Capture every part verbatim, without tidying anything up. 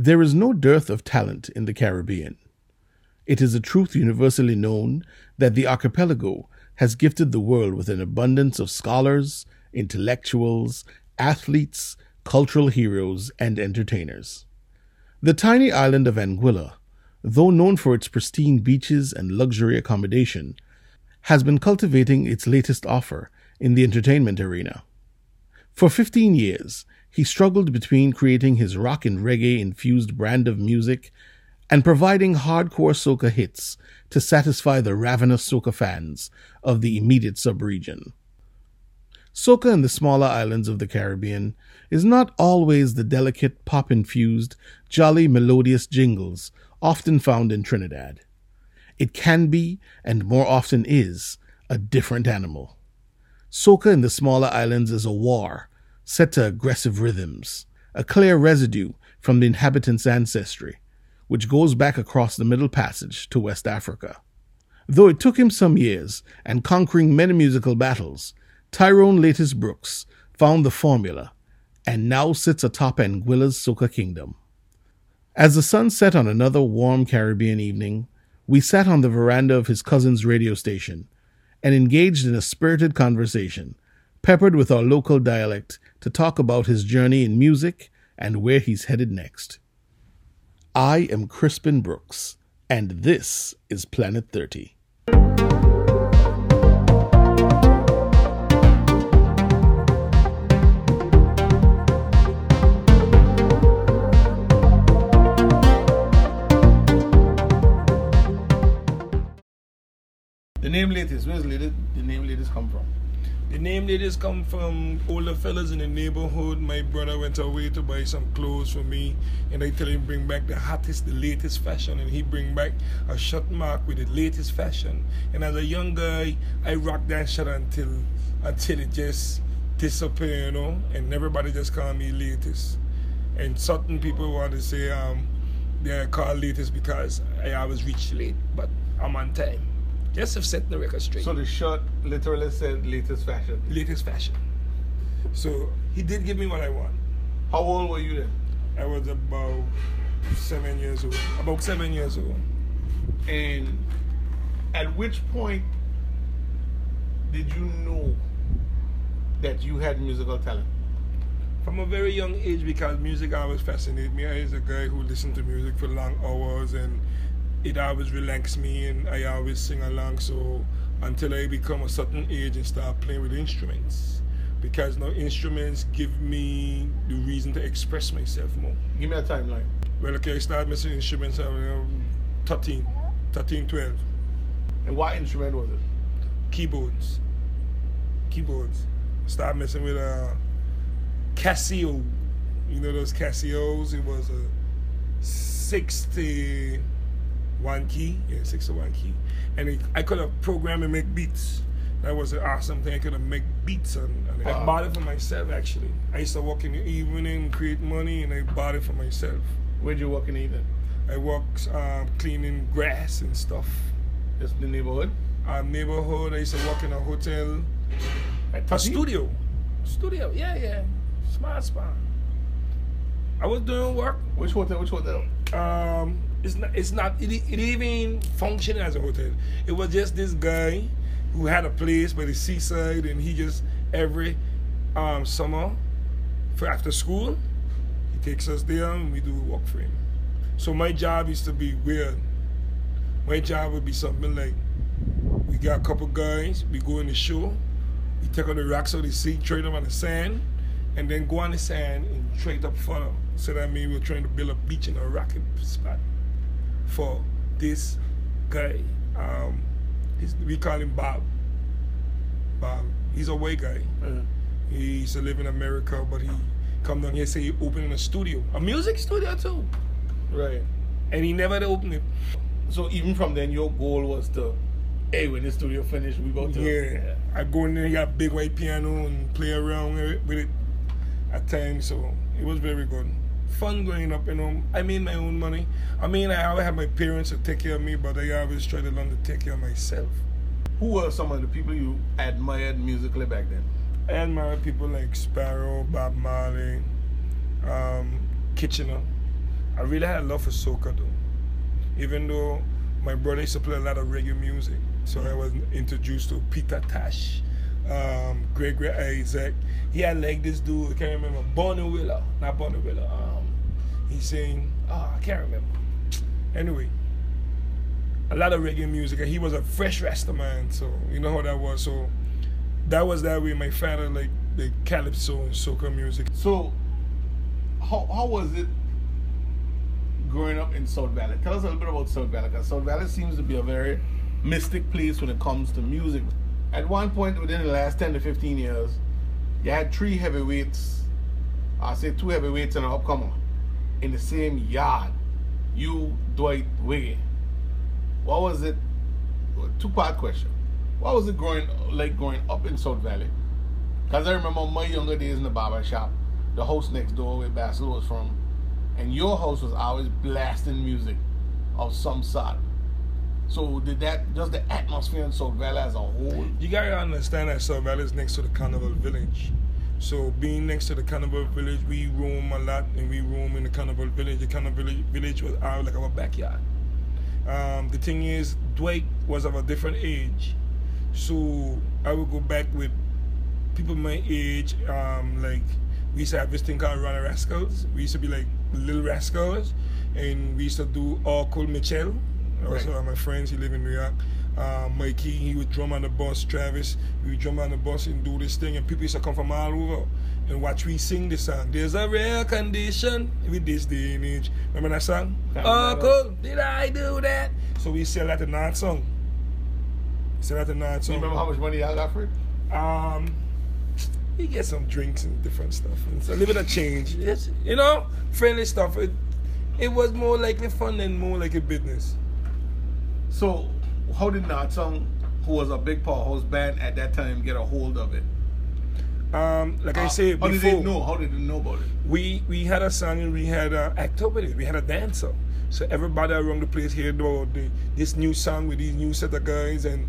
There is no dearth of talent in the Caribbean. It is a truth universally known that the archipelago has gifted the world with an abundance of scholars, intellectuals, athletes, cultural heroes, and entertainers. The tiny island of Anguilla, though known for its pristine beaches and luxury accommodation, has been cultivating its latest offer in the entertainment arena. For fifteen years, he struggled between creating his rock and reggae-infused brand of music and providing hardcore soca hits to satisfy the ravenous soca fans of the immediate subregion. Soca in the smaller islands of the Caribbean is not always the delicate, pop-infused, jolly, melodious jingles often found in Trinidad. It can be, and more often is, a different animal. Soca in the smaller islands is a war, set to aggressive rhythms, a clear residue from the inhabitants' ancestry, which goes back across the Middle Passage to West Africa. Though it took him some years, and conquering many musical battles, Tyrone Latis Brooks found the formula and now sits atop Anguilla's soca kingdom. As the sun set on another warm Caribbean evening, we sat on the veranda of his cousin's radio station and engaged in a spirited conversation, peppered with our local dialect, to talk about his journey in music and where he's headed next. I am Crispin Brooks, and this is Planet thirty. The name Latis, where's Latis, the name Latis come from? The name Latis come from older fellas in the neighborhood. My brother went away to buy some clothes for me, and I tell him bring back the hottest, the latest fashion, and he bring back a shirt mark with the latest fashion. And as a young guy, I rocked that shirt until, until it just disappeared, you know, and everybody just call me Latis. And certain people want to say um, they're called Latis because I always reach late, but I'm on time. Yes, I've set the record straight. So the shirt literally said latest fashion. Latest fashion. So he did give me what I want. How old were you then? I was about seven years old. About seven years old. And at which point did you know that you had musical talent? From a very young age, because music always fascinated me. I was a guy who listened to music for long hours, and it always relaxed me, and I always sing along. So until I become a certain age and start playing with instruments, because now instruments give me the reason to express myself more. Give me a timeline. Well, okay, I started missing instruments around thirteen, twelve. And what instrument was it? Keyboards. Keyboards. Started messing with a uh, Casio. You know those Casios? It was a sixty. One key, yeah, six or one key, and it, I could have programmed and make beats. That was an awesome thing. I could have make beats, and, and wow. I bought it for myself. Actually, I used to work in the evening, create money, and I bought it for myself. Where'd you work in the evening? I worked um, cleaning grass and stuff. Just in the neighborhood. Our neighborhood. I used to work in a hotel, a studio, studio. Yeah, yeah, smart, smart. I was doing work. Which hotel? Which hotel? Um. It's not, it's not, it, it even functioned as a hotel. It was just this guy who had a place by the seaside, and he just, every um, summer, for after school, he takes us there and we do work for him. So my job used to be weird. My job would be something like, we got a couple guys, we go in the shore, we take on the rocks of the sea, trade them on the sand, and then go on the sand and trade up further. So that means we're trying to build a beach in a rocky spot for this guy. Um, his, we call him Bob. Bob. He's a white guy. Mm-hmm. He used to live in America, but he come down here and say he opened a studio. A music studio too. Right. And he never opened it. So even from then, your goal was to, hey, when the studio finished, we go to... Yeah. yeah. I go in there, he got a big white piano and play around with it at times, so it was very good. Fun growing up, you know. I made my own money. I mean, I always had my parents to take care of me, but I always tried to learn to take care of myself. Who were some of the people you admired musically back then? I admired people like Sparrow, Bob Marley, um, Kitchener. I really had love for soca though. Even though my brother used to play a lot of reggae music, so I was introduced to Peter Tash, um, Gregory Isaac. He had like this dude, I can't remember, Bonnie Wheeler, not Bonnie Wheeler. Um, he sang, oh, I can't remember. Anyway, a lot of reggae music, and he was a fresh Rasta man, so you know how that was. So that was that way. My father like the calypso and soca music. So how how was it growing up in South Valley? Tell us a little bit about South Valley, because South Valley seems to be a very mystic place when it comes to music. At one point within the last ten to fifteen years, you had three heavyweights, I say two heavyweights and an upcomer in the same yard. You, Dwight, Wiggy. What was it? Two-part question. What was it growing like growing up in South Valley? Because I remember my younger days in the barber shop, the house next door where Basil was from, and your house was always blasting music of some sort. So did that, just the atmosphere in South Valley as a whole? You gotta understand that South Valley is next to the Carnival Village. So being next to the Carnival Village, we roam a lot, and we roam in the Carnival Village. The Carnival Village was our, like our backyard. Um, the thing is, Dwight was of a different age. So I would go back with people my age, um, like we used to have this thing called Runner Rascals. We used to be like Little Rascals, and we used to do Urkel, Mitchell. Also, right. My friends, he lived in New York. Uh, Mikey, he would drum on the bus. Travis, we would drum on the bus and do this thing, and people used to come from all over and watch we sing this song. There's a rare condition with this day and age. Remember that song? Uncle, did I do that? So we sell that a nod song. We sell that a nod song. You remember how much money I got for it? Um, you get some drinks and different stuff. It's a little bit of change. It's, you know, friendly stuff. It, it was more like a fun and more like a business. So, how did Natsung, who was a big power house band at that time, get a hold of it? Um, like uh, I said before, how did they know? How did they know about it? We we had a song and we had an actor with it. We had a dancer. So everybody around the place heard about the, this new song with these new set of guys, and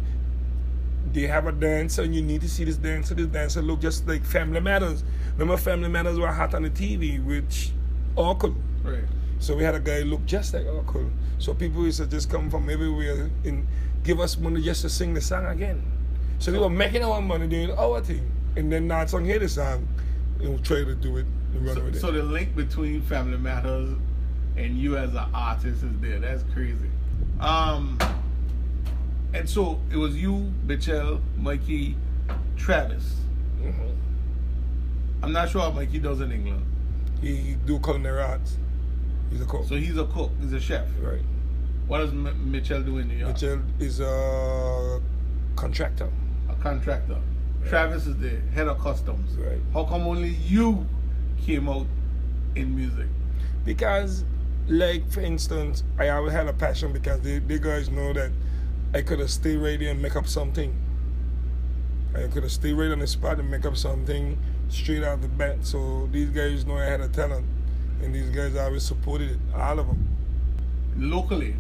they have a dancer, and you need to see this dancer. This dancer look just like Family Matters. Remember, Family Matters were hot on the T V, which Urkel. Right. So we had a guy look just like Urkel. So people used to just come from everywhere and give us money just to sing the song again. So we were making our money doing our thing. And then Natsung hear the song and try to do it and run so, with it. So the link between Family Matters and you as an artist is there. That's crazy. Um, and so it was you, Mitchell, Mikey, Travis. Mm-hmm. I'm not sure how Mikey does in England. He, he do culinary arts. He's a cook. So he's a cook. He's a chef. Right. What does M Mitchell do in New York? Mitchell is a contractor. A contractor. Right. Travis is the head of customs. Right. How come only you came out in music? Because, like, for instance, I always had a passion because they, they guys know that I could have stayed right there and make up something. I could have stayed right on the spot and make up something straight out the bat. So these guys know I had a talent. And these guys always supported it, all of them. Locally,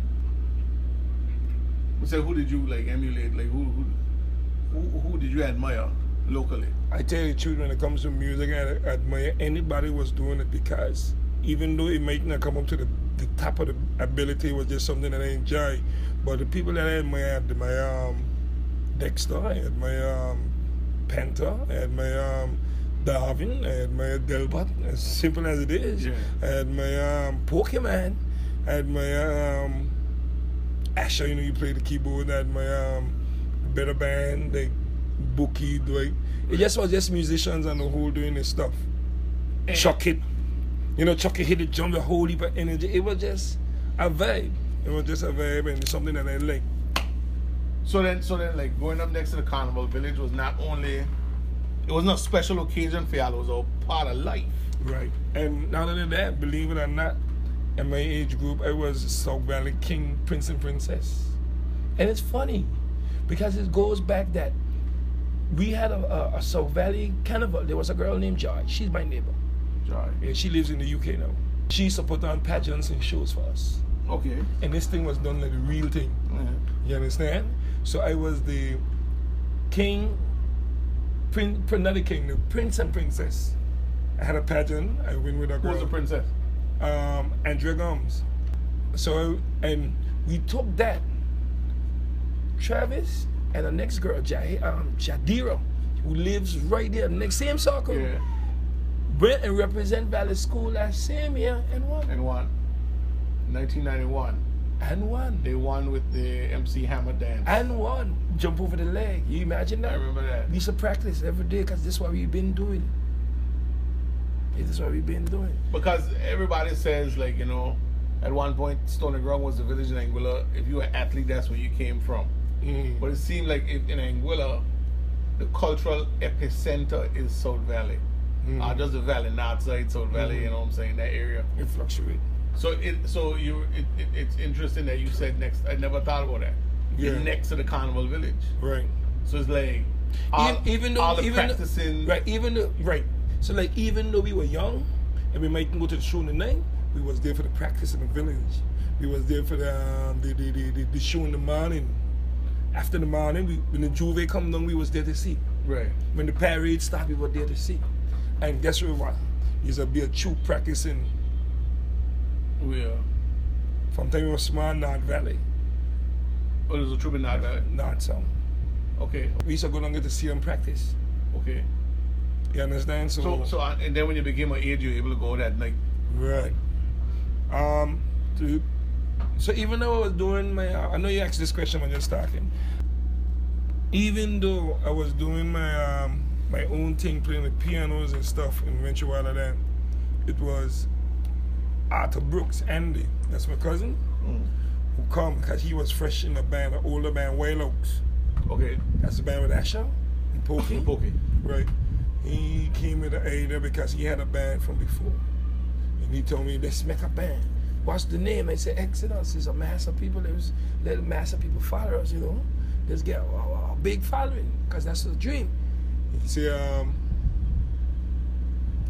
so who did you like emulate? Like who, who, who, who did you admire locally? I tell you the truth, when it comes to music, I admire anybody was doing it because even though it might not come up to the, the top of the ability, it was just something that I enjoy. But the people that I admire, I admire um, Dexter, I admire um, Panther, I admire. Um, Darwin, I admire Delbert, as simple as it is. Yeah. I admire um, Pokemon, I admire um, Asher, you know, you play the keyboard, I admire um, Better Band, like Bookie, like, it just was just musicians and the whole doing this stuff. And Chuck it, you know, Chuck it hit the drum, the whole heap of energy. It was just a vibe, it was just a vibe, and it's something that I like. So then, so then, like, growing up next to the Carnival Village was not only. It wasn't a special occasion for y'all, it was a part of life. Right. And not only that, believe it or not, in my age group, I was South Valley King, Prince and Princess. And it's funny, because it goes back that we had a, a, a South Valley carnival. There was a girl named Joy. She's my neighbor. Joy. Yeah, she lives in the U K now. She used to put on pageants and shows for us. Okay. And this thing was done like the real thing. Mm-hmm. You understand? So I was the king, Prince, another king, the Prince and Princess. I had a pageant. I went with a girl. Who was the princess? um, and dragums. So, and we took that. Travis and the next girl, Jah um, Jadira, who lives right there, next same circle, yeah. went and represent Valley School last same year and won. And won. nineteen ninety-one. And won. They won with the M C Hammer dance. And won. Jump over the leg. You imagine that? I remember that. We used to practice every day because this is what we've been doing. This is what we've been doing. Because everybody says, like, you know, at one point, Stony Ground was the village in Anguilla. If you were an athlete, that's where you came from. Mm. But it seemed like if, in Anguilla, the cultural epicenter is South Valley. Mm. Uh, just the valley, not outside South Valley, mm. you know what I'm saying, that area. It fluctuates. So it, so you, it, it, it's interesting that you said next. I never thought about that. Yeah. You're next to the Carnival Village. Right. So it's like, all, even, even though, all the even practicing. Though, right, even though, right. So like, even though we were young, and we might go to the show in the night, we was there for the practice in the village. We was there for the, um, the, the, the, the, the show in the morning. After the morning, we, when the Juve come down, we was there to see. Right. When the parade started, we were there to see. And guess what? There's a be a true practicing. Yeah. From time we were small, North Valley. Oh, there's a troop in North Valley? North Sound. Okay. We used to go down there to see them practice. Okay. You understand? So, so, so, and then when you became an age, you were able to go that night. Right. Um, to, so even though I was doing my, I know you asked this question when you're starting. Even though I was doing my um, my own thing, playing with pianos and stuff, and venture out of that, it was Arthur Brooks, Andy, that's my cousin, mm. who come because he was fresh in the band, an older band, Wild Oaks. Okay. That's the band with Asher and Pokey. And Pokey. Right. He came with the Ada because he had a band from before. And he told me, let's make a band. What's the name? I said, Exodus. It's a mass of people. Let's let a mass of people follow us, you know. Let's get a, a, a big following because that's the dream. He said, um,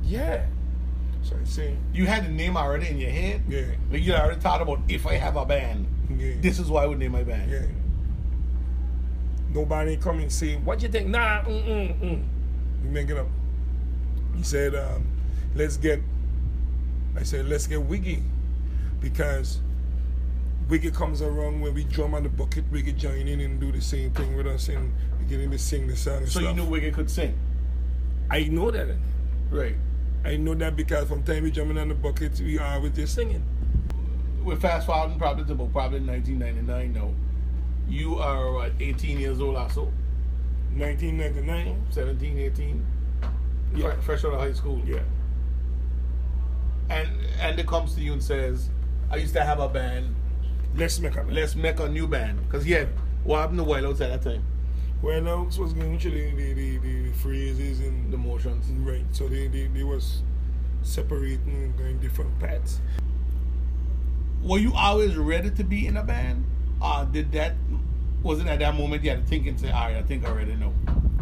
yeah. So I say, you had the name already in your head? Yeah. Like you already thought about, if I have a band, yeah. this is why I would name my band. Yeah. Nobody come and say, what you think? Nah, mm-mm, mm. We make it up. He said, um, let's get, I said, let's get Wiggy. Because Wiggy comes around when we drum on the bucket, Wiggy join in and do the same thing with us and beginning to sing the song and So stuff. You knew Wiggy could sing? I know that. Right. I know that because from time we jumping on the buckets, we are with this singing. We're fast forwarding probably to about probably nineteen ninety-nine now. You are what, eighteen years old or so? nineteen ninety-nine. seventeen, eighteen. Yeah. Fresh out of high school. Yeah. And and it comes to you and says, I used to have a band. Let's make a band. Let's make a new band. Because yeah, what happened to Wild Oats at that time? Well, now it was mutually the, the, the phrases and the motions. Right. So they, they, they was separating and going different paths. Were you always ready to be in a band? Or did that, was it at that moment you had to think and say, alright, I think I already know?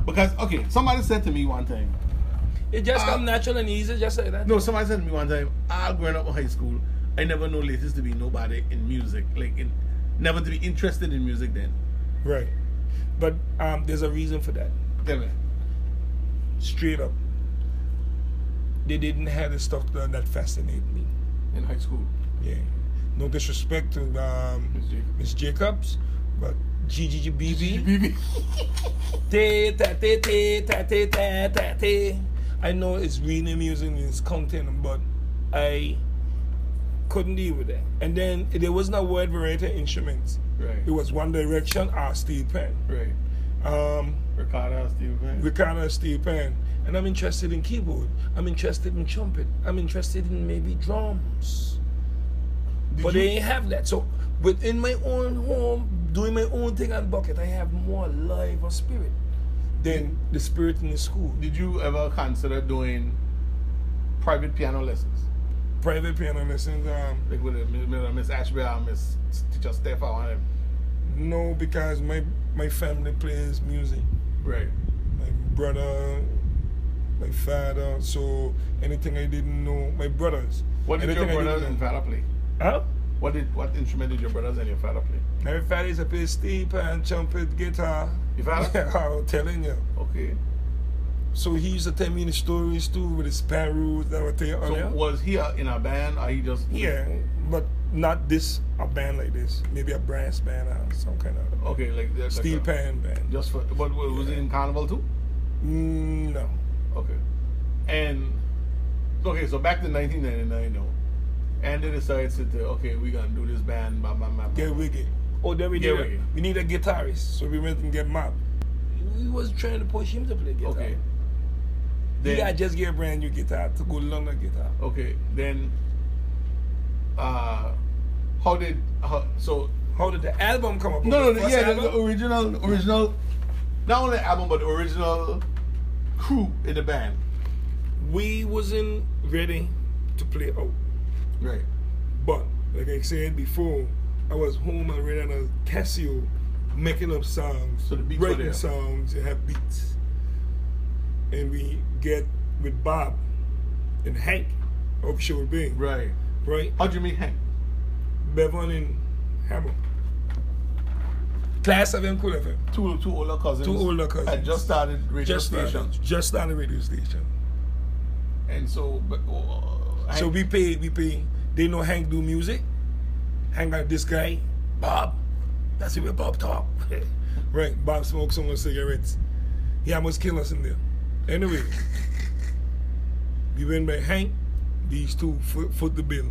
Because, okay, somebody said to me one time. It just uh, come natural and easy, just like that. No, somebody said to me one time, I growing up in high school, I never know Latis to be nobody in music. Like, in, never to be interested in music then. Right. But um, there's a reason for that. Tell me. Straight up. They didn't have the stuff done that fascinated me. In high school? Yeah. No disrespect to um, Miss Jacob. Miss Jacobs, but G G G B B. I know it's really amusing, it's content, but I couldn't deal with that. And then there was no word variety instruments. Right. It was One Direction or Steel Pan. Right. Um, Ricardo Steel Pan. Ricardo Steel Pan. And I'm interested in keyboard. I'm interested in trumpet. I'm interested in maybe drums. Did but you? They ain't have that. So within my own home, doing my own thing on bucket, I have more life or spirit than the spirit in the school. Did you ever consider doing private piano lessons? Private piano lessons, um, like with a, Miss Ashby or Miss Teacher Steph or whatever. No, because my my family plays music. Right. My brother, my father. So anything I didn't know, my brothers. What did anything your brothers and father play? Huh? What did what instrument did your brothers and your father play? My father is a play steep and trumpet, guitar. Your father? I'm telling you. Okay. So he used to tell me the stories too with his parrots and everything. So earlier. Was he in a band or he just... Yeah, but not this, a band like this. Maybe a brass band or some kind of... Okay, like... That's steel like pan a, band. Just for... But was yeah. he in Carnival too? Mm, no. Okay. And... Okay, so back to nineteen ninety-nine though. And they decided to, okay, we're going to do this band. Blah, blah, blah, blah. Get Wiggy. Oh, then we did a, we need a guitarist. So we went and get Mob. We was trying to push him to play guitar. Okay. Then, yeah, I just get a brand new guitar to go longer guitar. Okay, then uh, how did how, so how did the album come up? No, no, the, yeah, the, the original, original, not only the album but the original crew in the band. We wasn't ready to play out, right? But like I said before, I was home and read on a Casio, making up songs, so the beats writing songs, and have beats. And we get with Bob and Hank of Show Bing. Right. Right. How'd you meet Hank? Bevan and Hammer. Class of M, Cool F M. Two, two older cousins. Two older cousins. I just started radio just station. Started, just started radio station. And so... But, uh, so we pay, we pay. They know Hank do music. Hank got this guy, Bob. That's it where Bob talk. Right. Bob smoked so much cigarettes. He almost killed us in there. Anyway, we went by Hank, these two foot, foot the bill.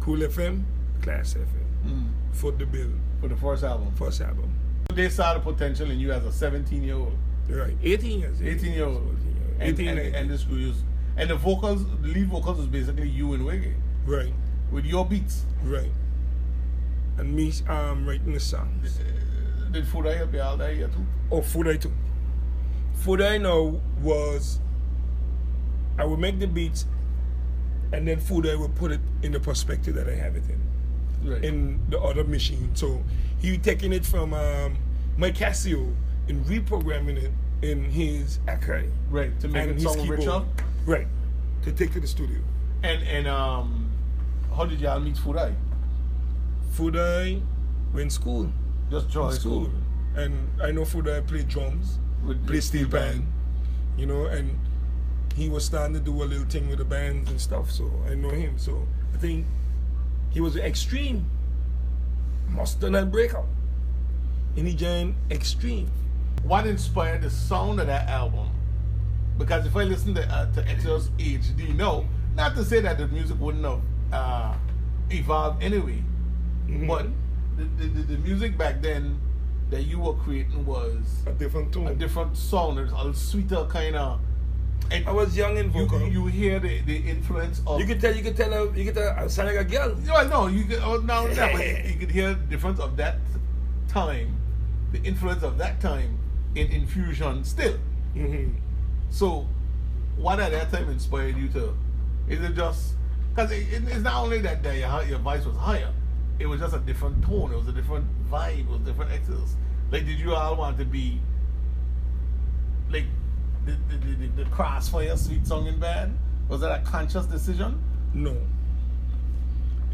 Cool F M, Class F M, mm. Foot the bill. For the first album? First album. They saw the potential in you as a seventeen-year-old. Right, eighteen years. eighteen-year-old. eighteen, eighteen, eighteen, and, and, and the screws. And the vocals, the lead vocals was basically you and Wiggy. Right. With your beats. Right. And me um, writing the songs. Did, did Foday help you out that year too? Oh, Foday too. Fudai now was, I would make the beats and then Fudai would put it in the perspective that I have it in, right. in the other machine. So he taking it from um, my Casio and reprogramming it in his Akai. Right, to make it sound richer? Right, to take to the studio. And and um, how did y'all meet Fudai? Fudai went school. Just joined school. school. And I know Fudai played drums. With play steel band, you know, and he was starting to do a little thing with the bands and stuff, so I know him. So I think he was Extreme, Mustard and Breakout, and he joined Extreme. What inspired the sound of that album? Because if I listen to, uh, to Exodus H D, no, not to say that the music wouldn't have uh, evolved anyway, mm-hmm. but the, the, the music back then that you were creating was a different tone, a different sound, a sweeter kind of. I was young and vocal. You, you hear the, the influence of. You could tell, you could tell, a, you could tell, I sound like a girl. No, no, you could, oh, no, yeah. But you could hear the difference of that time, the influence of that time in Infusion still. Mm-hmm. So, what at that time inspired you to? Is it just because it, it, it's not only that, that your your voice was higher. It was just a different tone. It was a different vibe. It was different exercise. Like, did you all want to be like the the, the, the Crossfire Sweet Songing Band? Was that a conscious decision? No.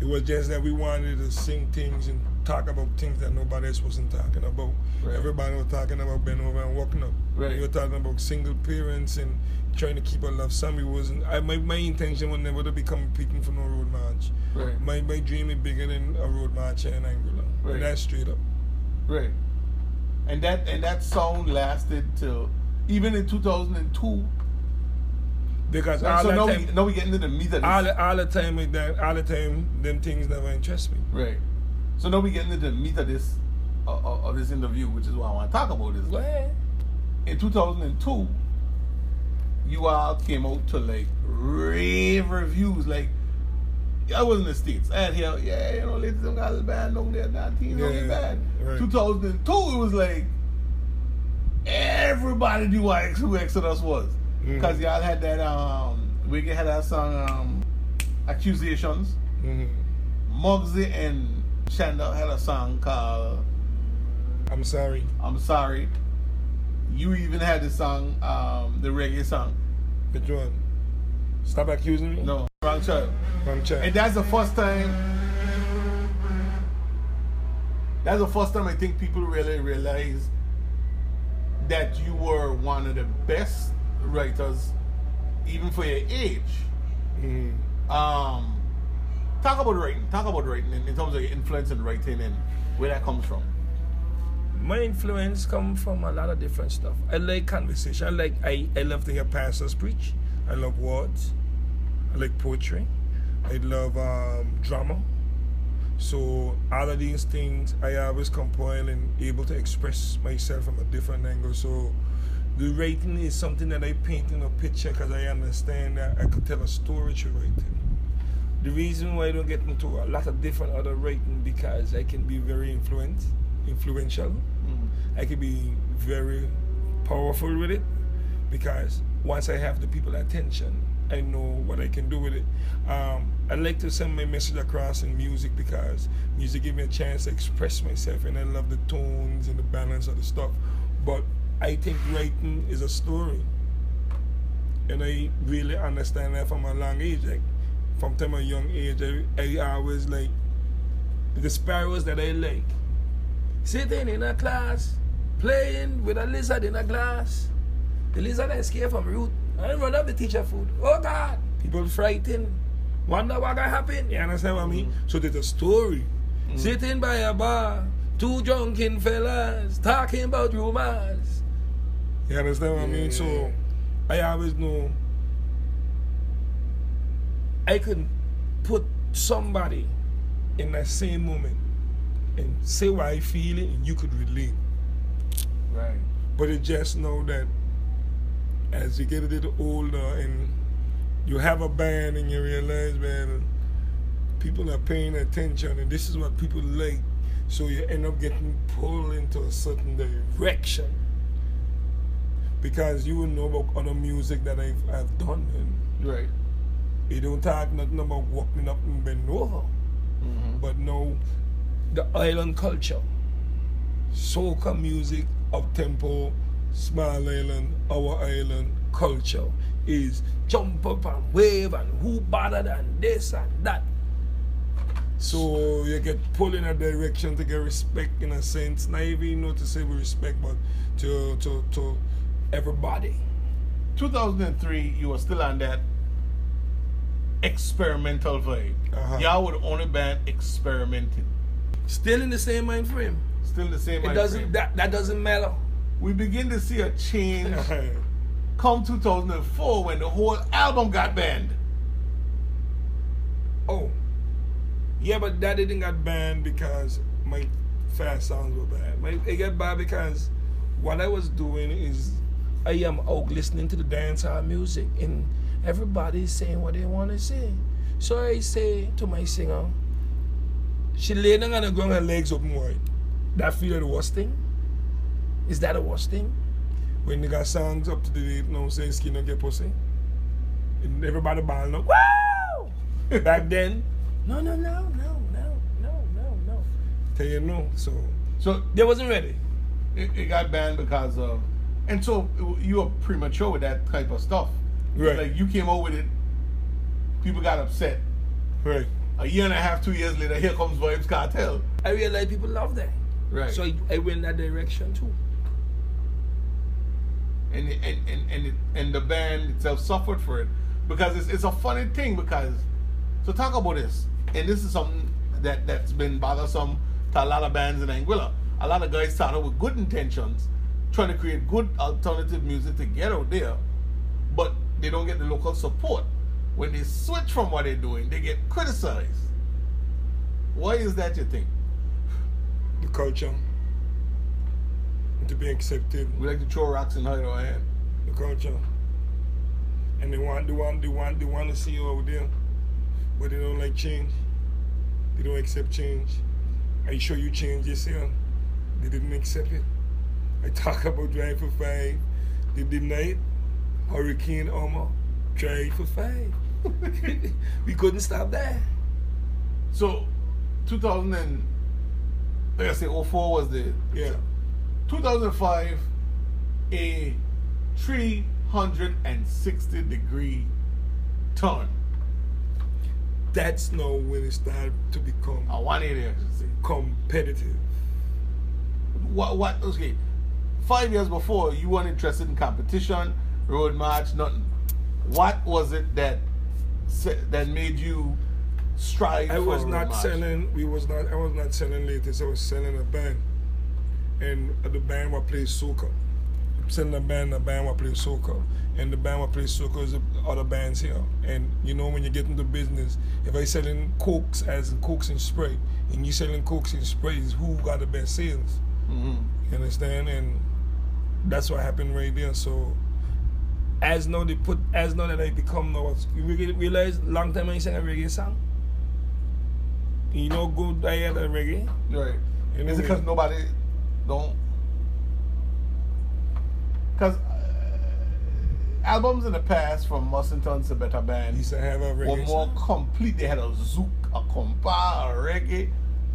It was just that we wanted to sing things and talk about things that nobody else wasn't talking about. Right. Everybody was talking about bent over and walking up. Right. We were talking about single parents and trying to keep a love. Some it wasn't. I, my my intention was never to become competing for no road march. Right. My my dream is bigger than a road marcher in Anguilla. Right. And that's straight up. Right. And that and that sound lasted till even in two thousand two. Because all so the now, time, we, now we get into the meat of this. All the, all the time with that, all the time them things never interest me. Right. So now we get into the meat of this uh, of this interview, which is what I want to talk about. Is like what? In two thousand two. You all came out to like rave reviews. Like, I was in the States. I had here, yeah, you know, ladies and guys bad, no, they're not teens, yeah, only bad. Right. two thousand two, it was like everybody knew what Exodus was. Because mm-hmm. y'all had that, um, Wiggy had that song, um, Accusations. Mm-hmm. Muggsy and Shanda had a song called I'm Sorry. I'm Sorry. You even had the song, um, the reggae song. Which one? Stop Accusing Me? No. Wrong Child. Wrong Child. And that's the first time, that's the first time I think people really realize that you were one of the best writers, even for your age. Mm-hmm. Um, talk about writing. Talk about writing in, in terms of your influence in writing and where that comes from. My influence comes from a lot of different stuff. I like conversation. I like I, I love to hear pastors preach. I love words. I like poetry. I love um, drama. So out of these things, I always compile and able to express myself from a different angle. So the writing is something that I paint in a picture because I understand that I could tell a story through writing. The reason why I don't get into a lot of different other writing because I can be very influent, influential. Mm-hmm. I can be very powerful with it because once I have the people's attention, I know what I can do with it. Um, I like to send my message across in music because music gives me a chance to express myself, and I love the tones and the balance of the stuff. But I think writing is a story, and I really understand that from a long age. Like from time a young age, I, I always like the sparrows that I like sitting in a class playing with a lizard in a glass. The lizard escaped from root. I run up the teacher food. Oh God! People frightened. Wonder what gonna happen. You understand what I mean? Mm-hmm. So there's a story. Mm-hmm. Sitting by a bar, two drunken fellas talking about rumors. You understand what yeah. I mean? So I always know I could put somebody in that same moment and say what I feel and you could relate. Right. But it just know that as you get a little older and you have a band and you realize, man, people are paying attention and this is what people like. So you end up getting pulled into a certain direction because you will know about other music that I've, I've done. And right. It don't talk nothing about walking up and bend over. Mm-hmm. But now, the island culture, soca music, up-tempo, small island, our island culture is jump up and wave and who bothered and this and that. So you get pulled in a direction to get respect in a sense. Not even not to say we respect, but to to to everybody. two thousand three, you were still on that experimental vibe. Uh-huh. Y'all were the only band experimenting. Still in the same mind frame. Still the same. It mind doesn't frame. That that doesn't matter. We begin to see a change. Come two thousand four when the whole album got banned. Oh. Yeah, but that didn't get banned because my fast sounds were bad. My, it got bad because what I was doing is I am out listening to the dancehall music and everybody's saying what they want to say. So I say to my singer, she lay down on the ground, her legs open wide. That feel the worst thing? Is that the worst thing? When they got songs up to the date, you know, saying skin don't get pussy. And everybody balling up, wow! Back then, no, no, no, no, no, no, no, no. Tell you no, so. So they wasn't ready. It, it got banned because of, and so you were premature with that type of stuff. Right. Like you came over with it, people got upset. Right. A year and a half, two years later, here comes Vibes Cartel. I realized people love that. Right. So I, I went that direction too. And and and and, it, and the band itself suffered for it because it's it's a funny thing because so talk about this, and this is something that that's been bothersome to a lot of bands in Anguilla. A lot of guys started with good intentions, trying to create good alternative music to get out there, but they don't get the local support. When they switch from what they're doing, they get criticized. Why is that, you think? The culture. To be accepted. We like to throw rocks and hide our hand. The culture. And they want, they want, they want, they want to see you over there, but they don't like change. They don't accept change. I show you change yourself. They didn't accept it. I talk about drive for five. They denied. Hurricane Omar. Drive for five. We couldn't stop that. So, two thousand and like I say, oh four was the yeah. two thousand five, a three hundred sixty degree turn. That's now when it started to become a one eighty, I should say, competitive. What? What? Okay. five years before, you weren't interested in competition, road march, nothing. What was it that that made you strive I for was not march? Selling, we was not, I was not selling latest, I was selling a band. And the band would play soca. Selling a band, the band would play soca. And the band would play soca as other bands here. And you know, when you get into business, if I selling cokes as cokes and spray, and you selling cokes and sprays, who got the best sales? Mm-hmm. You understand? And that's what happened right there. So as now they put, as now that I become now, you realize long time I sang a reggae song. You know, good I had a reggae. Right. You know, is it because nobody don't? Because albums in the past, from Mussington's to Better Band, used to have a reggae were more song. Complete. They had a zouk, a compa, a reggae.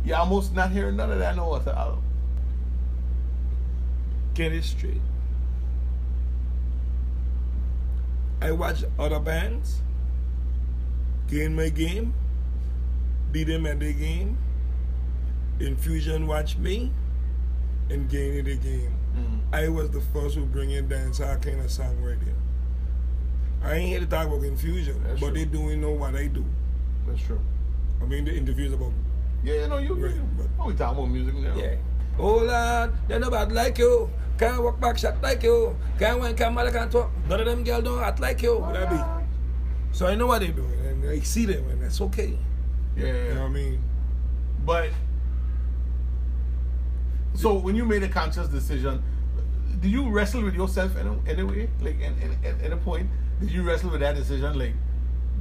You're almost not hearing none of that no other album. Get it straight. I watch other bands, gain my game, beat them at their game. Infusion watch me, and gain it again. Mm-hmm. I was the first who bring in dancehall kind of song right there. I ain't here to talk about Infusion, that's but true. They doing know what I do. That's true. I mean, the interviews about. Yeah, you know you. Right, you but, oh, we talking about music now. Yeah. Oh Lord, they nobody like you. Can't walk back, shot like you. Can't win, can't mother, can't talk. None of them girls don't act like you. What I be? So I know what they doing, and I see them, and that's okay. Yeah, you know what I mean. But so when you made a conscious decision, did you wrestle with yourself in any way? Like, at any point, did you wrestle with that decision? Like,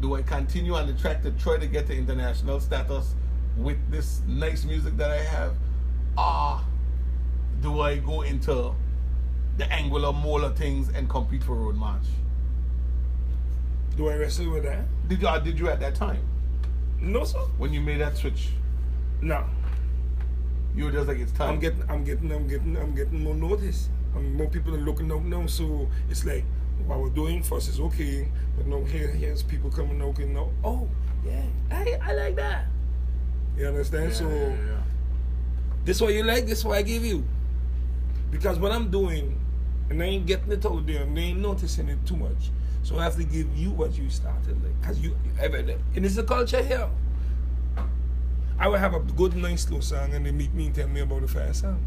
do I continue on the track to try to get to international status with this nice music that I have? Ah, do I go into the angular molar things and compete for road march? Do I wrestle with that? Did you, or did you at that time? No, sir. When you made that switch? No. You were just like, it's time. I'm getting, I'm getting, I'm getting, I'm getting more notice. I'm, more people are looking up now, so it's like what we're doing first is okay, but now here, here's people coming out and now, oh yeah, I, I like that. You understand? Yeah, so. Yeah, yeah. This is what you like, this is what I give you. Because what I'm doing, and I ain't getting it out there, and they ain't noticing it too much. So I have to give you what you started like. Because you, and it's a culture here. I would have a good, nice, slow song, and they meet me and tell me about the fast song.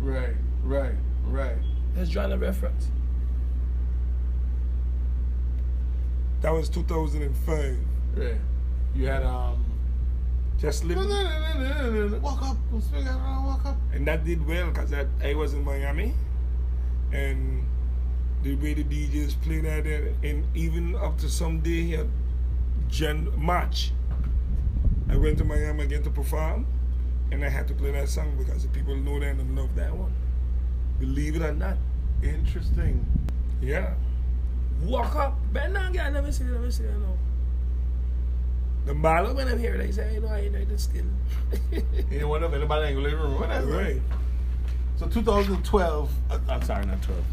Right, right, right. Let's draw a reference. That was two thousand five. Right. You had, um, Just living. Walk up, walk up. And that did well because I, I was in Miami, and the way the D Js play that, and even up to some day here, Jan March, I went to Miami again to perform, and I had to play that song because the people know that and love that one. Believe it or not. Interesting. Yeah. Walk up, but now, guys, let me see, let me see, I know. The bottle when I'm here, they say, you know, I ain't like this still. Ain't one of anybody ain't gonna even remember that. Right. So two thousand twelve, uh, I'm sorry, not twelve.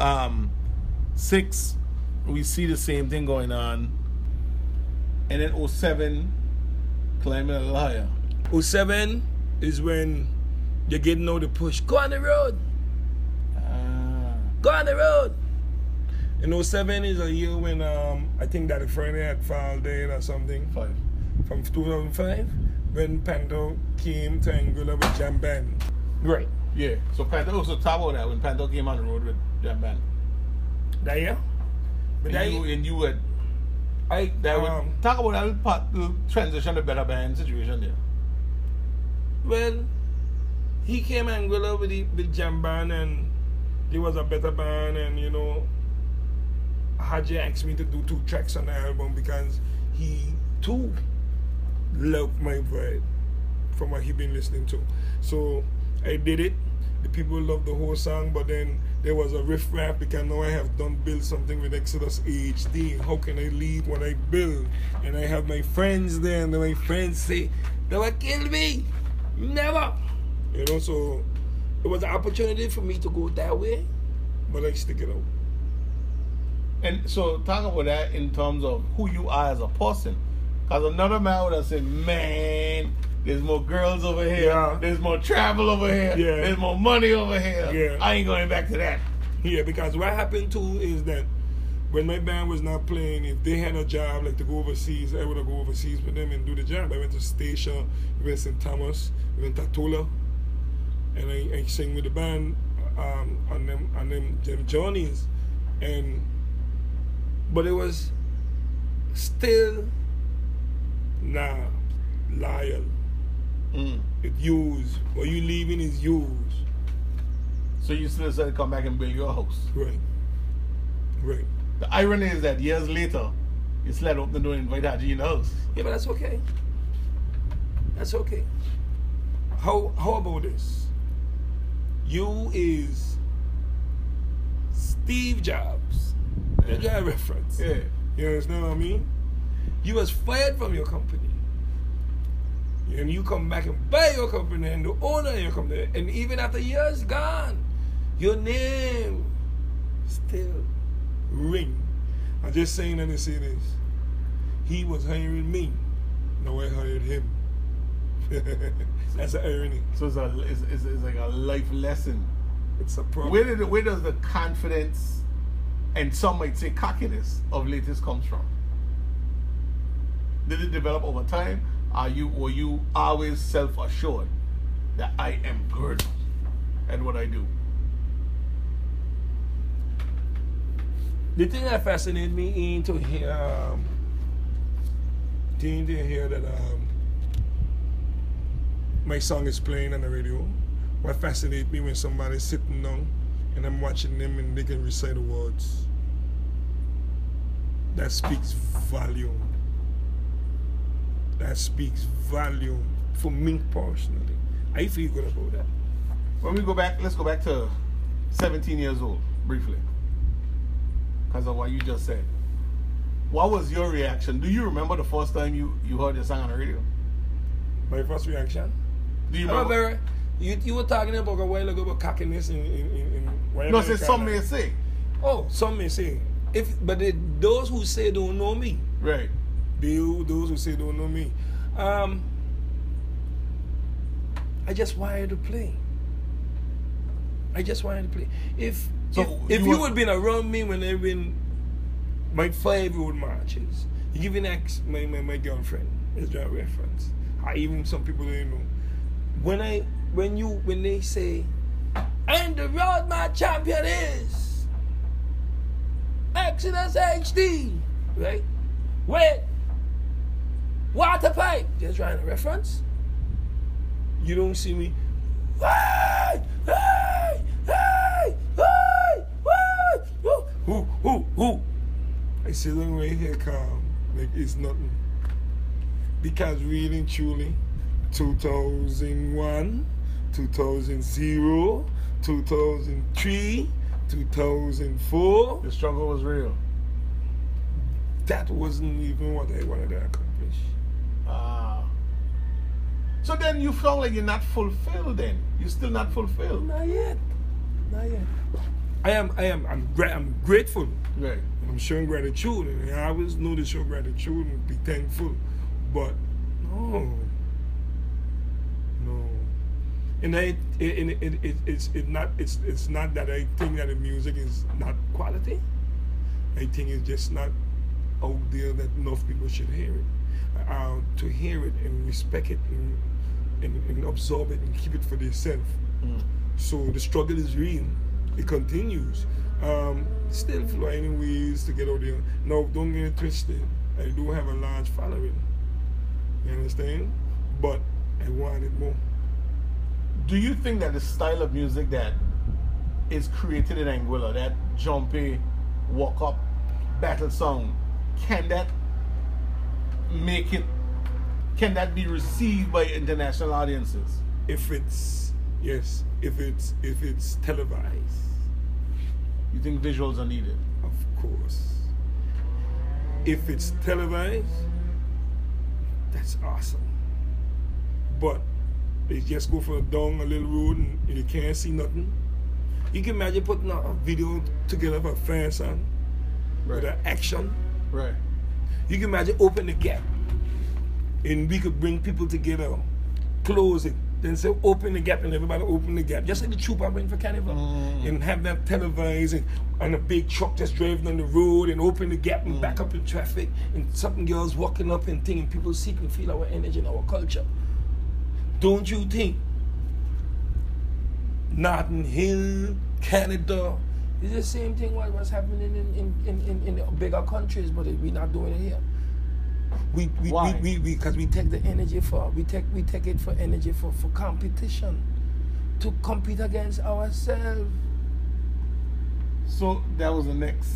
Um, six, we see the same thing going on. And then oh seven, climbing a little higher. oh seven is when you're getting all the push. Go on the road. Ah. Go on the road. And oh seven is a year when um, I think that a friend had filed it or something. Five. From two thousand five, when Panther came to Anguilla with Jam Band. Right. Yeah. So Panther also talked about that when Panther came on the road with Jam Band. That year? But and, that you, year? And you would. I. That um, would talk about that little, part, little transition to Better Band situation there. Well, he came to Anguilla with, the, with Jam Band, and he was a Better Band, and you know. Haji asked me to do two tracks on the album because he too loved my vibe from what he been listening to. So I did it. The people loved the whole song, but then there was a riff rap because now I have done build something with Exodus H D. How can I leave what I build? And I have my friends there, and then my friends say, they will kill me. Never. You know, so it was an opportunity for me to go that way, but I stick it out. And so, talk about that in terms of who you are as a person. Because another man would have said, man, There's more girls over here. Yeah. There's more travel over here. Yeah. There's more money over here. Yeah. I ain't going back to that. Yeah, because what happened too is that when my band was not playing, if they had a job, like to go overseas, I would go overseas with them and do the job. I went to Stacia, we went to Saint Thomas, we went to Tola, and I, I sang with the band um, on them on them, them journeys. And but it was still nah, loyal. Mm. It used. What you leaving is used. So you still said come back and build your house. Right. Right. The irony is that years later, you slid open the door and invite Haji in the house. Yeah, but that's okay. That's okay. How how about this? You is Steve Jobs. Yeah. You got a reference. Yeah. You understand what I mean? You was fired from your company. And you come back and buy your company and the owner of your company. And even after years gone, your name still ring. I'm just saying that to say this. He was hiring me. No, I hired him. That's so, an irony. So it's, a, it's, it's, it's like a life lesson. It's a problem. Where, did the, where does the confidence and some might say cockiness of Latis comes from? Did it develop over time? Are you were you always self-assured that I am good at what I do? The thing that fascinated me into hear, um, thing to hear that um, my song is playing on the radio. What fascinates me when somebody's sitting down and I'm watching them and they can recite the words. That speaks volume. That speaks volume for me personally. I feel good about that. When we go back, let's go back to seventeen years old, briefly. Because of what you just said. What was your reaction? Do you remember the first time you, you heard your song on the radio? My first reaction? Do you remember? remember you, you were talking about a while ago about cockiness in, in, in, in No, since some may say. Oh, some may say. If, but it, those who say don't know me. Right. Those who say don't know me, um, I just wanted to play. I just wanted to play. If so if you, you would have been around me when I've been my five-year-old marches, even ex my, my my girlfriend is that reference. I even some people don't know. When I when you when they say, and the road my champion is Exodus H D, right? Wait. Water pipe! Just trying to reference. You don't see me. Hey! Hey! Hey! Hey! Hey! Who? Who? Who? I see them right here calm. Like it's nothing. Because really and truly, two thousand one, two thousand, two thousand three, two thousand four. The struggle was real. That wasn't even what I wanted to accomplish. Ah. So then you feel like you're not fulfilled then. You're still not fulfilled. Not yet. Not yet. I am, I am, I'm, gra I'm grateful. Right. And I'm showing gratitude. And I always know to show gratitude and be thankful. But no. No. And I, it, it, it, it, it's, it not, it's, it's not that I think that the music is not quality. I think it's just not out there that enough people should hear it. Uh, to hear it and respect it and, and, and absorb it and keep it for themselves. Mm. So the struggle is real. It continues. Um, still finding ways to get out there. Now, don't get it twisted. I do have a large following. You understand? But I want it more. Do you think that the style of music that is created in Anguilla, that jumpy, walk-up, battle song, can that make it, can that be received by international audiences? If it's, yes, if it's, if it's televised. You think visuals are needed? Of course. If it's televised, that's awesome. But they just go for a down a little road and you can't see nothing. You can imagine putting a video together for a fan song, right, with an action. Right. You can imagine open the gap and we could bring people together close it. Then say, open the gap, and everybody open the gap. Just like the troop I went for Carnival. Mm. And have that televised, and, and a big truck just driving on the road, and open the gap, and mm. back up the traffic, and something girls walking up and thinking, people seek and feel our energy and our culture. Don't you think Notting Hill, Canada, it's the same thing what was happening in, in, in, in, in the bigger countries, but we're not doing it here. We we, Why? we we because we, we take the energy for we take we take it for energy for, for competition, to compete against ourselves. So that was the next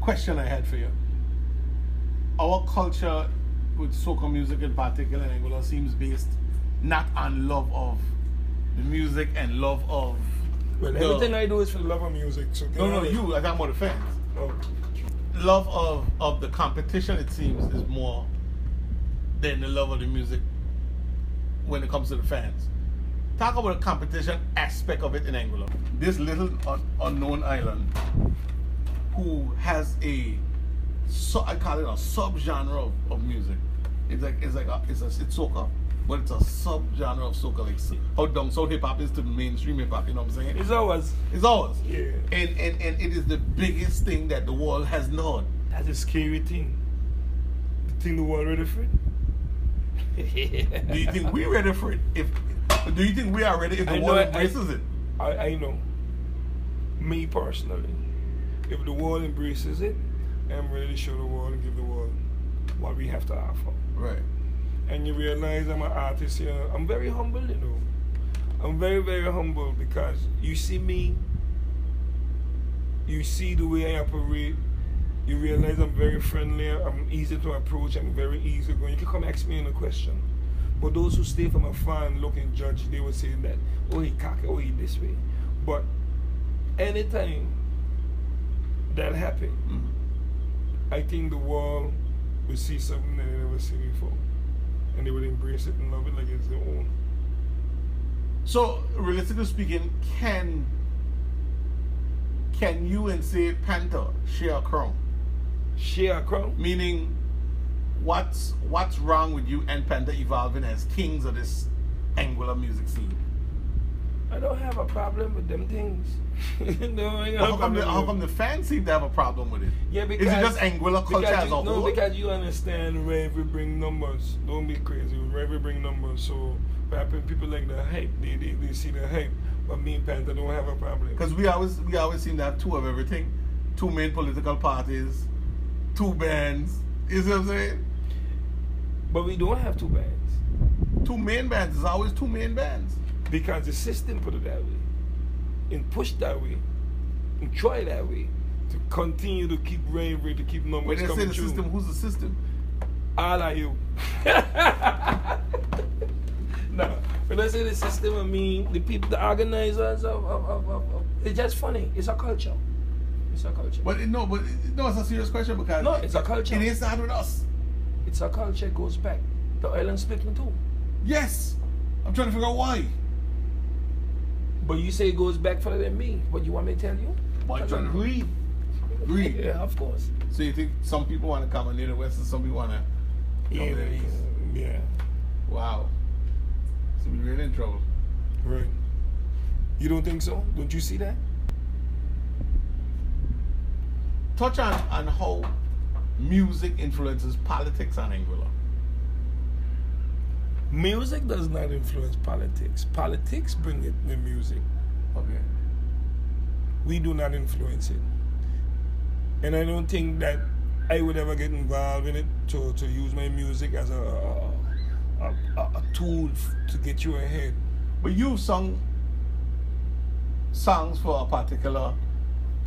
question I had for you. Our culture with soca music in particular, and Anguilla, seems based not on love of the music and love of. Well, the, everything I do is for the love of music. So no, no, it. you. I got more defense. No. Love of, of the competition, it seems, is more than the love of the music when it comes to the fans. Talk about the competition aspect of it in Anguilla. This little un unknown island, who has a, so I call it a subgenre of, of music. It's like it's like a, it's a, it's soca, but it's a subgenre of soca. Like how down south hip hop is to the mainstream hip hop. You know what I'm saying? It's ours. It's ours. Yeah. And and and it is the biggest thing that the world has known. That's a scary thing. The thing the world ready for it. Do you think we ready for it? If do you think we are ready if the I world embraces I, it? I I know. Me personally, if the world embraces it, I'm ready to show the world and give the world what we have to offer. Right. And you realize I'm an artist here. I'm very humble, you know. I'm very, very humble because you see me, you see the way I operate, you realize I'm very friendly, I'm easy to approach, I'm very easy going. You can come ask me in a question. But those who stay from afar and look and judge, they will say that, oh, he cocky, oh, he this way. But anytime that happened, mm-hmm. I think the world will see something that they never seen before. And they would embrace it and love it like it's their own. So, realistically speaking, can can you and say Panther share a crown? Share a crown? Meaning, what's what's wrong with you and Panther evolving as kings of this Anguilla music scene? I don't have a problem with them things. no, I well, how, come the, how come the fans seem to have a problem with it? Yeah, because is it just Anguilla culture as a whole? No, because you understand Ravi bring numbers. Don't be crazy. Ravi bring numbers. So people like the hype. They, they they see the hype. But me and Panther don't have a problem. Because we always we always seem to have two of everything. Two main political parties, two bands. You see what I'm saying? But we don't have two bands. Two main bands. There's always two main bands. Because the system put it that way, and pushed that way, and try that way, to continue to keep bravery, to keep numbers coming true. When they say the system, who's the system? All of you. No, when I say the system, I mean the people, the organizers of, of, of, of, of. It's just funny. It's a culture. It's a culture. But it, no, but it, no, it's a serious question because no, it's a culture. It is not with us. It's a culture. It goes back. The island split in two. Yes, I'm trying to figure out why. But you say it goes back further than me. What you want me to tell you? Well, I'm trying to read. Read. Yeah, of course. So you think some people want to come near the west and some people want to come near the east? Yeah. Wow. So we're really in trouble. Right. You don't think so? Don't you see that? Touch on, on how music influences politics on Anguilla. Music does not influence politics. Politics bring it the music. Okay. We do not influence it. And I don't think that I would ever get involved in it to, to use my music as a a, a a tool to get you ahead. But you've sung songs for a particular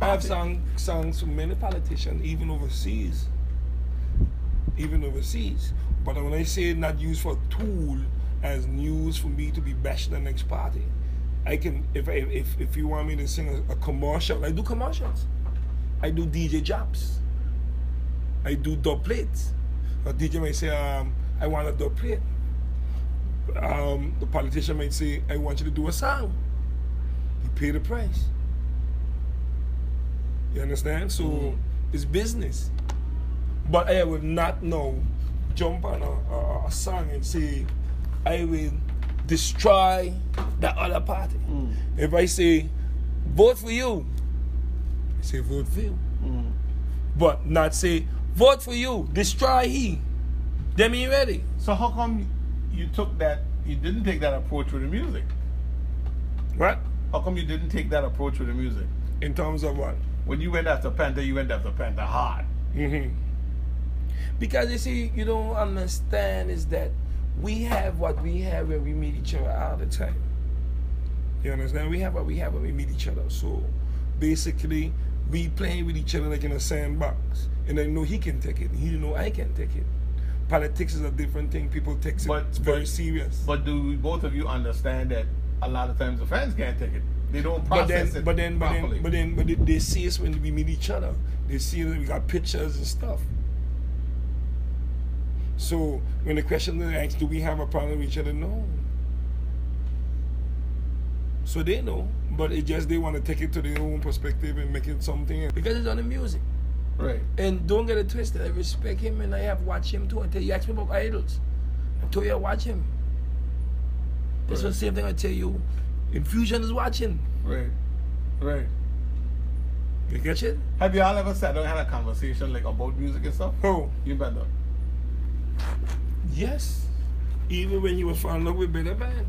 party. I have sung songs for many politicians, even overseas. Even overseas. But when I say not used for a tool as news for me to be bashed the next party, I can, if I, if if you want me to sing a, a commercial, I do commercials. I do D J jobs. I do dub plates. A D J might say, um, I want a dub plate. Um, the politician might say, I want you to do a song. You pay the price. You understand? So mm-hmm. It's business. But I would not know. Jump on a, a, a song and say, I will destroy the other party. Mm. If I say, vote for you, I say, vote for you. Mm. But not say, vote for you, destroy he. Then me ready. So how come you took that, you didn't take that approach with the music? What? How come you didn't take that approach with the music? In terms of what? When you went after Panther, you went after Panther hard. Mm-hmm. Because you see, you don't understand is that we have what we have when we meet each other all the time. You understand? We have what we have when we meet each other. So basically, we playing with each other like in a sandbox. And I know he can take it. He know I can take it. Politics is a different thing. People take it but, very but, serious. But do both of you understand that a lot of times the fans can't take it? They don't process but then, it but then, properly. But then, but then, but they see us when we meet each other. They see that we got pictures and stuff. So when the question is asked, do we have a problem with each other? No. So they know, but it just they want to take it to their own perspective and make it something else. Because it's on the music. Right. And don't get it twisted. I respect him and I have watched him too. Until you ask me about idols, I told you I watch him. That's right. The same thing I tell you. Infusion is watching. Right. Right. You get it? Have y'all ever sat down and had a conversation like about music and stuff? Oh. You better. Yes. Even when you were found up with Better Band.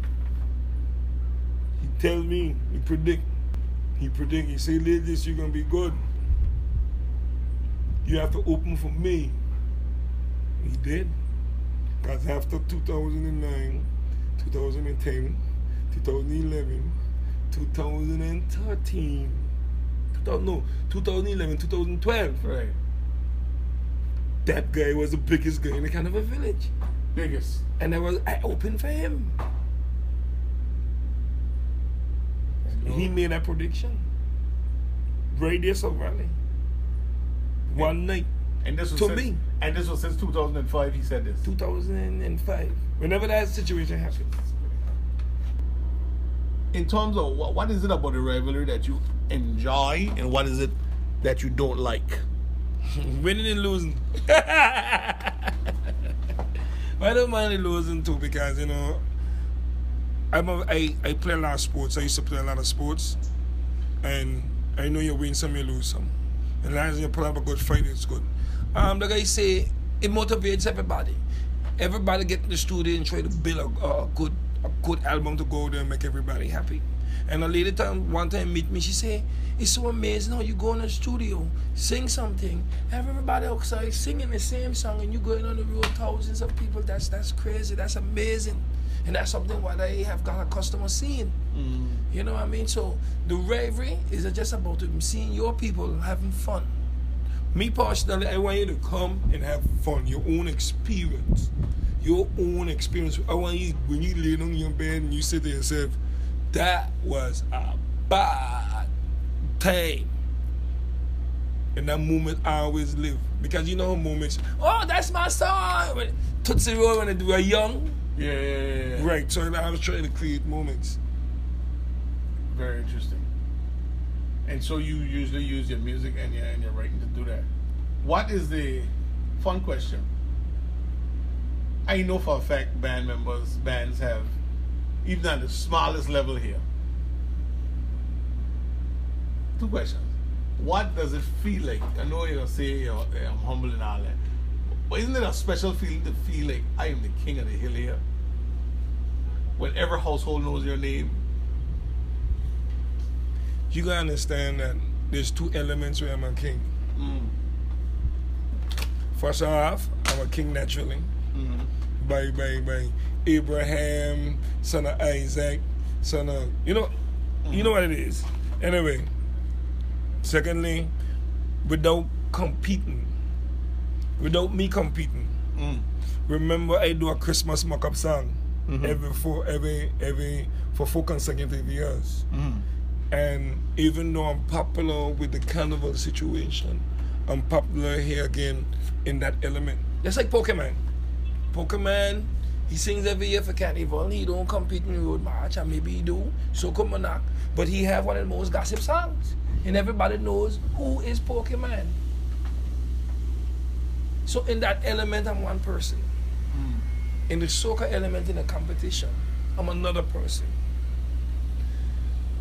He tell me, he predict. He predict, he say, ladies, you're gonna be good. You have to open for me. He did. Because after two thousand nine, two thousand ten, two thousand eleven, two thousand thirteen, two thousand, no, two thousand eleven, two thousand twelve. Right. That guy was the biggest guy in the Carnival Village. Biggest. And I was I opened for him. And he made that prediction. Right there, South Valley. One and, night. And this was to since, me. And this was since two thousand five. He said this. two thousand five. Whenever that situation happened. In terms of what, what is it about the rivalry that you enjoy and what is it that you don't like? Winning and losing. I don't mind losing too because, you know, I'm a, I, I play a lot of sports. I used to play a lot of sports. And I know you win some, you lose some. And as you put up a good fight, it's good. Um, like I say, it motivates everybody. Everybody get in the studio and try to build a, a good a good album to go there and make everybody happy. And a lady time, one time meet me, she say, it's so amazing how you go in the studio, sing something, have everybody outside singing the same song and you going on the road, thousands of people, that's that's crazy, that's amazing. And that's something what I have got a customer seeing. Mm. You know what I mean? So the rivalry is just about seeing your people having fun. Me personally, I want you to come and have fun, your own experience. Your own experience. I want you, when you lay down in your bed and you say to yourself, that was a bad time. And that moment I always live. Because you know moments, oh, that's my song. Tootsie Roll when they were young. Yeah, yeah, yeah, yeah. Right, so I was trying to create moments. Very interesting. And so you usually use your music and your, and your writing to do that. What is the fun question? I know for a fact band members, bands have, even at the smallest level here. Two questions. What does it feel like? I know you're going to say you're, I'm humble and all that. But isn't it a special feeling to feel like I am the king of the hill here? When every household knows your name. You gotta understand that there's two elements where I'm a king. Mm. First off, I'm a king naturally. Mm. By by by Abraham, son of Isaac, son of you know, mm. you know what it is. Anyway, secondly, without competing. Without me competing. Mm. Remember, I do a Christmas mock-up song mm-hmm. every four, every every for four consecutive years. Mm. And even though I'm popular with the carnival situation, I'm popular here again in that element. Just like Pokemon. Pokemon, he sings every year for carnival. He don't compete in road march, and maybe he do. So come on, but he have one of the most gossip songs, and everybody knows who is Pokemon. So in that element, I'm one person. Mm. in the soccer element in a competition, I'm another person.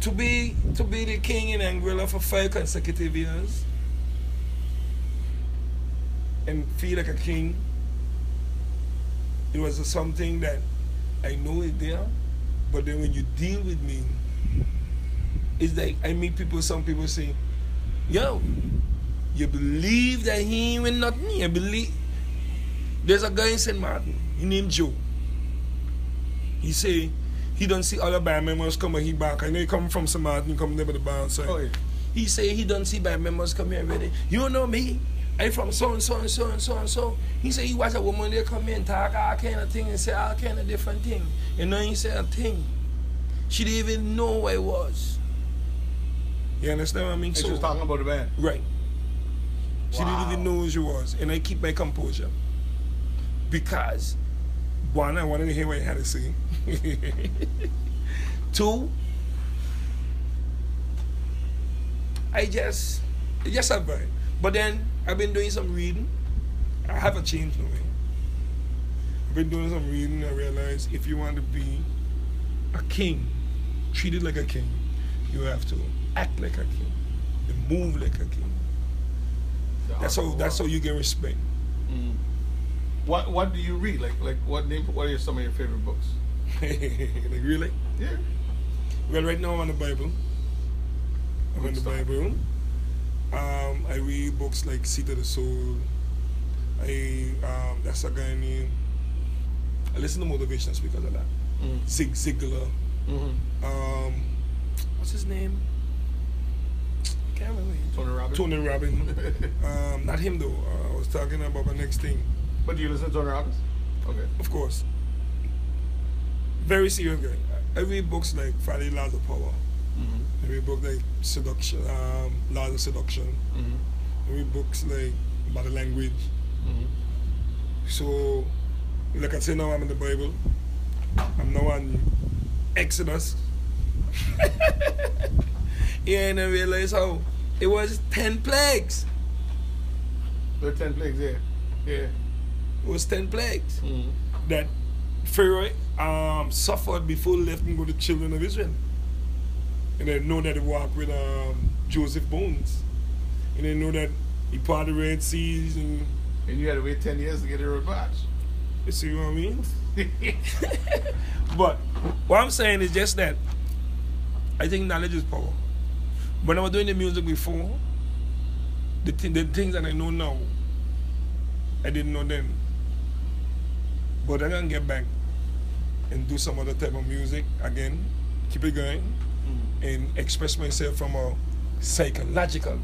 To be to be the king in Anguilla for five consecutive years and feel like a king, it was something that I know is there, but then when you deal with me, it's like I meet people, some people say, yo, you believe that he ain't with nothing? You believe? There's a guy in Saint Martin, he named Joe. He say, he don't see other band members come and he back. I know he come from Saint Martin, he come there with the band, so oh, yeah. He say he don't see band members come here every day. You don't know me. I from so and so and so and so and so. He say he watch a woman there come in and talk all kind of thing and say all kind of different thing. And then he say a thing. She didn't even know who I was. You understand what I mean? And so, she was talking about the band. Right. Wow. She didn't even know who she was. And I keep my composure. Because one, I wanted to hear what you had to say. Two, I just, just a vibe. But then I've been doing some reading. I haven't changed no way. I've been doing some reading. I realized if you want to be a king, treated like a king, you have to act like a king, and move like a king. That's how. That's how you get respect. Mm. What What do you read? Like like what name? What are some of your favorite books? Like really? Yeah. Well, right now I'm on the Bible. I'm on the Bible. Um, I read books like Seat of the Soul. I um, that's a guy named. I listen to motivational speakers a lot. Mm. Zig Ziglar. Mm-hmm. Um, what's his name? I can't remember. Tony Robbins. Tony Robbins. um, not him though. Uh, I was talking about the next thing. But do you listen to Tony Robbins? Okay. Of course. Very serious guy. I read books like Friday Laws of Power. Mm-hmm. I read books like Seduction, um, Laws of Seduction. Mm-hmm. I read books like Body Language. Mm-hmm. So, like I say now, I'm in the Bible. I'm now on Exodus. Yeah, and I realized how it was ten plagues. There were ten plagues, yeah. Yeah. It was ten plagues. Mm-hmm. That Pharaoh um, suffered before letting go the children of Israel. And they know that he walked with um, Joseph Bones. And they know that he parted the Red Seas. And, and you had to wait ten years to get a revenge. You see what I mean? But what I'm saying is just that I think knowledge is power. When I was doing the music before, the, th the things that I know now, I didn't know then. But I can get back and do some other type of music again, keep it going, mm-hmm. and express myself from a psychological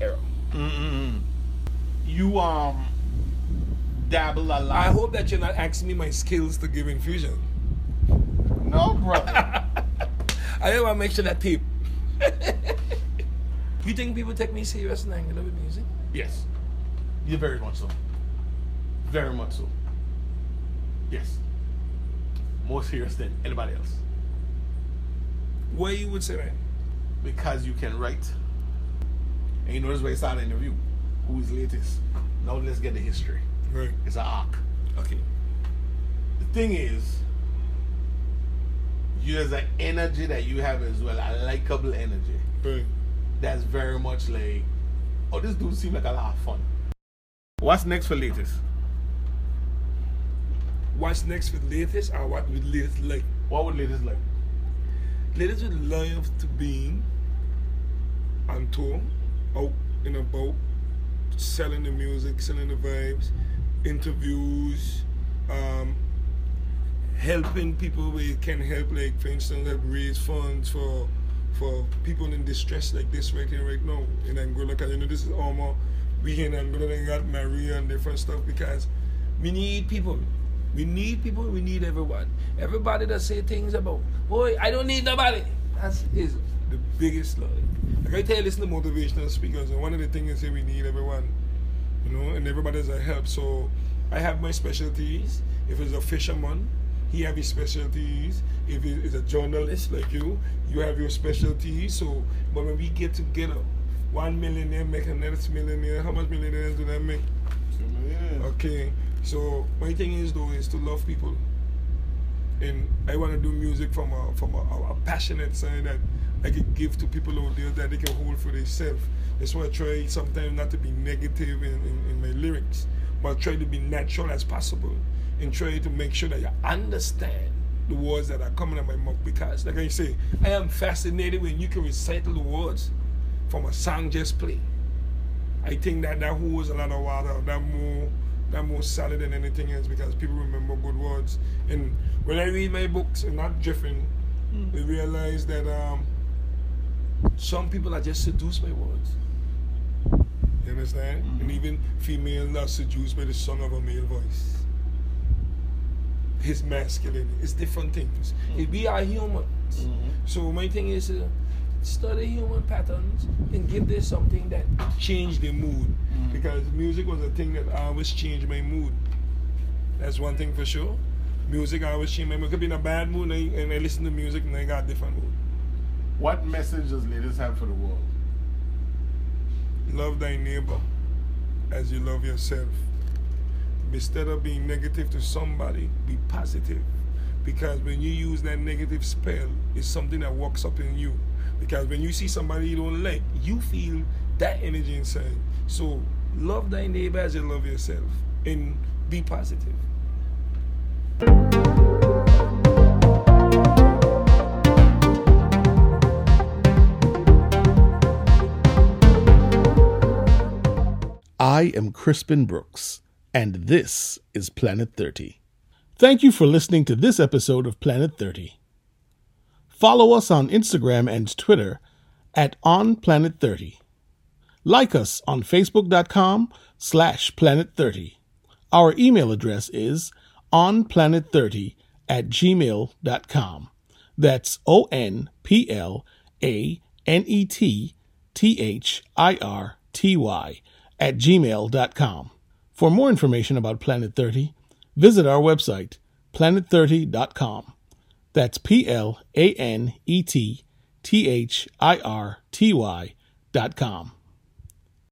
era. Mm-mm-mm. You um dabble a lot. I hope that you're not asking me my skills to give infusion. No, brother. I don't want to make sure that tape. You think people take me serious in Anguilla with music? Yes. Yeah, very much so. Very much so. Yes. More serious than anybody else. Why you would say that? Because you can write. And you notice where I started the interview. Who is latest? Now let's get the history. Right. It's an arc. Okay. The thing is, you there's an energy that you have as well, a likable energy. Right. That's very much like, oh, this dude seems like a lot of fun. What's next for latest? What's next with latest, or what would latest like? What would latest like? Latest would love to be on tour, out and about, selling the music, selling the vibes, interviews, um, helping people where you can help, like for instance, like raise funds for for people in distress like this right here, right now in Anguilla. Cause you know this is Alma. We here in Anguilla, they got Maria and different stuff because we need people. We need people, we need everyone. Everybody that say things about, boy, I don't need nobody. That is the biggest lie. Like I tell you, listen to motivational speakers, and one of the things is say we need everyone, you know, and everybody's a help. So I have my specialties. If it's a fisherman, he have his specialties. If it's a journalist like you, you have your specialties. So, but when we get together, one millionaire make another millionaire. How much millionaires do that make? Two million. Okay. So my thing is though is to love people, and I want to do music from a from a, a passionate side that I can give to people out there that they can hold for themselves. That's why I try sometimes not to be negative in, in, in my lyrics, but try to be natural as possible and try to make sure that you understand the words that are coming out of my mouth, because like I say, I am fascinated when you can recite the words from a song just play. I think that that holds a lot of water, that more that more solid than anything else, because people remember good words. And when I read my books and not jiffing, mm. I realize that um, some people are just seduced by words. You understand? Mm-hmm. And even females are seduced by the sound of a male voice. His masculine, it's different things. Mm-hmm. We are humans. Mm-hmm. So my thing is uh, study human patterns and give them something that changed the mood. Mm-hmm. Because music was a thing that always changed my mood. That's one thing for sure. Music always changed my mood. I could be in a bad mood and I, and I listen to music and I got a different mood. What message does Latis have for the world? Love thy neighbor as you love yourself. Instead of being negative to somebody, be positive. Because when you use that negative spell, it's something that works up in you. Because when you see somebody you don't like, you feel that energy inside. So love thy neighbor as you love yourself and be positive. I am Crispin Brooks, and this is Planet thirty. Thank you for listening to this episode of Planet thirty. Follow us on Instagram and Twitter at On Planet thirty. Like us on Facebook.com slash Planet thirty. Our email address is onplanet30 at gmail.com. That's O N P L A N E T T H I R T Y at gmail dot com. For more information about Planet thirty, visit our website, planet thirty dot com. That's P L A N E T T H I R T Y dot com.